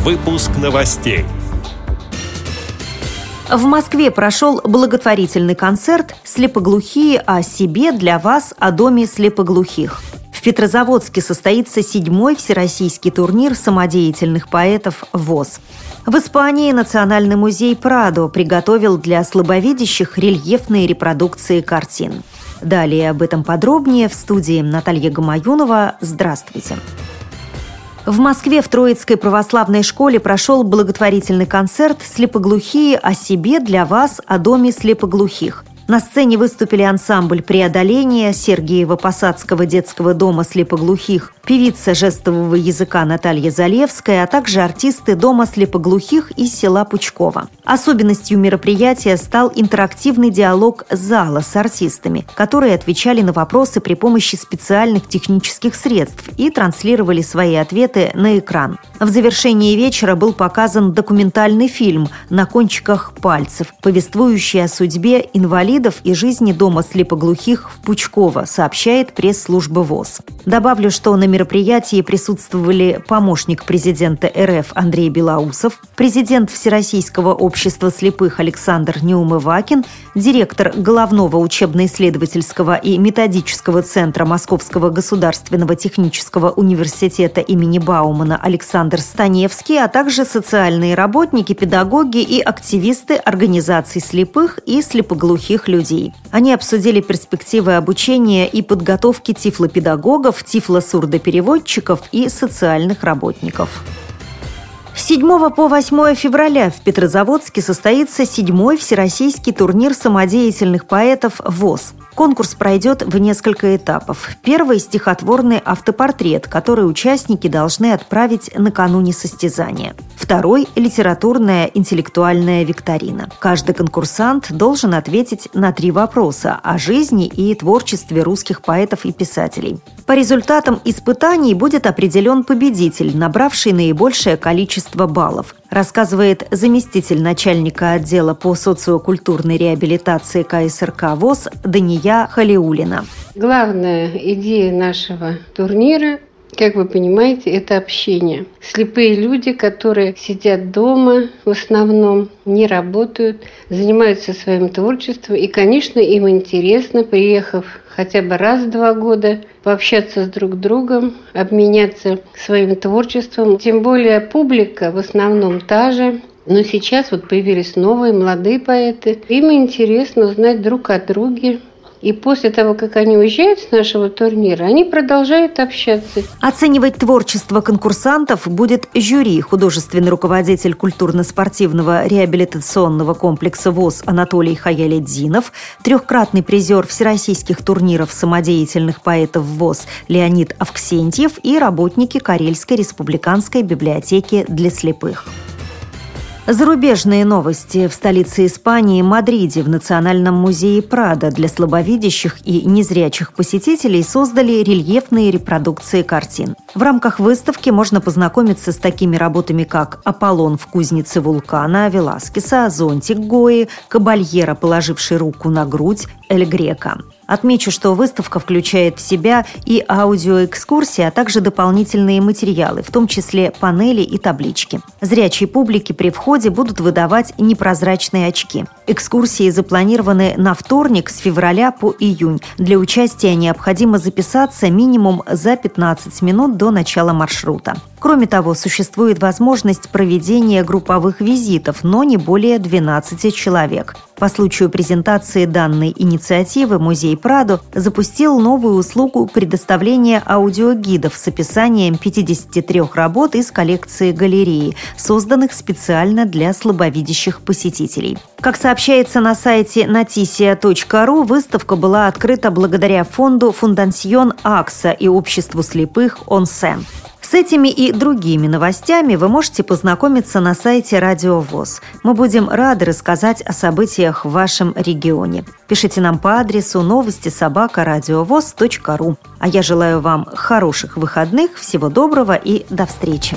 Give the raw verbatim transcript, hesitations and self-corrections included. Выпуск новостей. В Москве прошел благотворительный концерт «Слепоглухие о себе, для вас, о доме слепоглухих». В Петрозаводске состоится седьмой всероссийский турнир самодеятельных поэтов ВОС. В Испании Национальный музей Прадо приготовил для слабовидящих рельефные репродукции картин. Далее об этом подробнее в студии Наталья Гамаюнова. Здравствуйте. В Москве в Троицкой православной школе прошел благотворительный концерт «Слепоглухие о себе, для вас, о доме слепоглухих». На сцене выступили ансамбль «Преодоление» Сергеева-Посадского детского дома слепоглухих, певица жестового языка Наталья Залевская, а также артисты дома слепоглухих из села Пучково. Особенностью мероприятия стал интерактивный диалог зала с артистами, которые отвечали на вопросы при помощи специальных технических средств и транслировали свои ответы на экран. В завершении вечера был показан документальный фильм «На кончиках пальцев», повествующий о судьбе инвалидов и жизни дома слепоглухих в Пучково, сообщает пресс-служба ВОС. Добавлю, что на мероприятии присутствовали помощник президента эр эф Андрей Белоусов, президент Всероссийского общества слепых Александр Неумывакин, директор Головного учебно-исследовательского и методического центра Московского государственного технического университета имени Баумана Александр Станевский, а также социальные работники, педагоги и активисты организаций слепых и слепоглухих людей. Они обсудили перспективы обучения и подготовки тифлопедагогов, тифлосурдопереводчиков и социальных работников. С седьмого по восьмое февраля в Петрозаводске состоится седьмой всероссийский турнир самодеятельных поэтов ВОС. Конкурс пройдет в несколько этапов. Первый – стихотворный автопортрет, который участники должны отправить накануне состязания. Второй – литературная интеллектуальная викторина. Каждый конкурсант должен ответить на три вопроса о жизни и творчестве русских поэтов и писателей. По результатам испытаний будет определен победитель, набравший наибольшее количество баллов, рассказывает заместитель начальника отдела по социокультурной реабилитации ка эс эр ка ВОС Дания Халиуллина. Главная идея нашего турнира, как вы понимаете, это общение. Слепые люди, которые сидят дома в основном, не работают, занимаются своим творчеством. И, конечно, им интересно, приехав хотя бы раз в два года, пообщаться с друг другом, обменяться своим творчеством. Тем более публика в основном та же. Но сейчас вот появились новые молодые поэты. Им интересно узнать друг о друге. И после того, как они уезжают с нашего турнира, они продолжают общаться. Оценивать творчество конкурсантов будет жюри, художественный руководитель культурно-спортивного реабилитационного комплекса ВОС Анатолий Хаялетдинов, трехкратный призер всероссийских турниров самодеятельных поэтов ВОС Леонид Авксентьев и работники Карельской республиканской библиотеки для слепых. Зарубежные новости. В столице Испании, Мадриде, в Национальном музее Прадо для слабовидящих и незрячих посетителей создали рельефные репродукции картин. В рамках выставки можно познакомиться с такими работами, как «Аполлон в кузнице вулкана» Веласкеса, «Зонтик Гои», «Кабальеро, положивший руку на грудь» Эль Греко. Отмечу, что выставка включает в себя и аудиоэкскурсии, а также дополнительные материалы, в том числе панели и таблички. Зрячей публике при входе будут выдавать непрозрачные очки. Экскурсии запланированы на вторник с февраля по июнь. Для участия необходимо записаться минимум за пятнадцать минут до начала маршрута. Кроме того, существует возможность проведения групповых визитов, но не более двенадцати человек. По случаю презентации данной инициативы музей Прадо запустил новую услугу предоставления аудиогидов с описанием пятидесяти трёх работ из коллекции галереи, созданных специально для слабовидящих посетителей. Как сообщается на сайте натисия точка ру, выставка была открыта благодаря фонду «Фундансион Акса» и обществу слепых «ОНСЕ». С этими и другими новостями вы можете познакомиться на сайте Радио ВОС. Мы будем рады рассказать о событиях в вашем регионе. Пишите нам по адресу новости собака радиовос точка ру. А я желаю вам хороших выходных, всего доброго и до встречи.